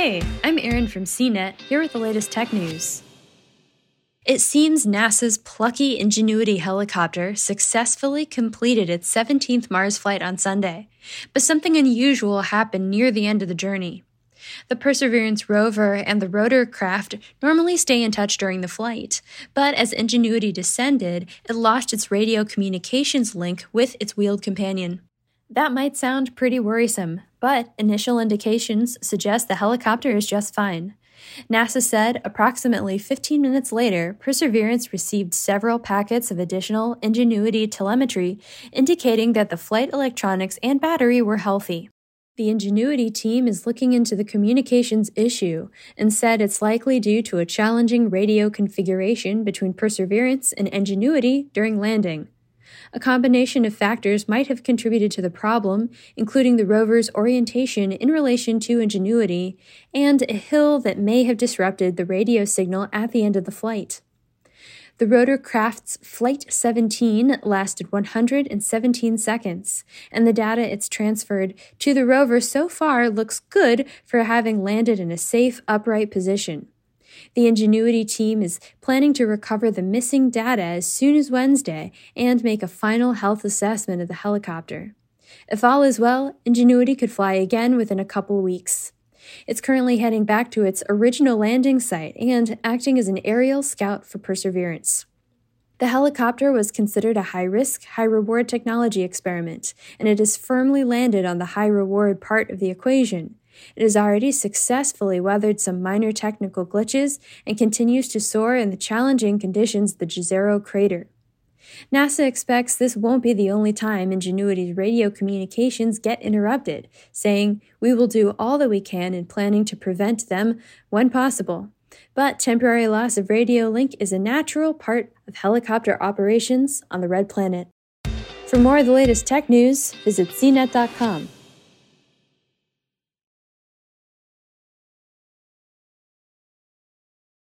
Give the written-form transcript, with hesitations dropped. Hey, I'm Erin from CNET, here with the latest tech news. It seems NASA's plucky Ingenuity helicopter successfully completed its 17th Mars flight on Sunday, but something unusual happened near the end of the journey. The Perseverance rover and the rotor craft normally stay in touch during the flight, but as Ingenuity descended, it lost its radio communications link with its wheeled companion. That might sound pretty worrisome, but initial indications suggest the helicopter is just fine. NASA said approximately 15 minutes later, Perseverance received several packets of additional Ingenuity telemetry, indicating that the flight electronics and battery were healthy. The Ingenuity team is looking into the communications issue and said it's likely due to a challenging radio configuration between Perseverance and Ingenuity during landing. A combination of factors might have contributed to the problem, including the rover's orientation in relation to Ingenuity and a hill that may have disrupted the radio signal at the end of the flight. The rotor craft's Flight 17 lasted 117 seconds, and the data it's transferred to the rover so far looks good for having landed in a safe, upright position. The Ingenuity team is planning to recover the missing data as soon as Wednesday and make a final health assessment of the helicopter. If all is well, Ingenuity could fly again within a couple weeks. It's currently heading back to its original landing site and acting as an aerial scout for Perseverance. The helicopter was considered a high-risk, high-reward technology experiment, and it has firmly landed on the high-reward part of the equation. It has already successfully weathered some minor technical glitches and continues to soar in the challenging conditions of the Jezero Crater. NASA expects this won't be the only time Ingenuity's radio communications get interrupted, saying, "We will do all that we can in planning to prevent them when possible." But temporary loss of radio link is a natural part of helicopter operations on the Red Planet. For more of the latest tech news, visit cnet.com.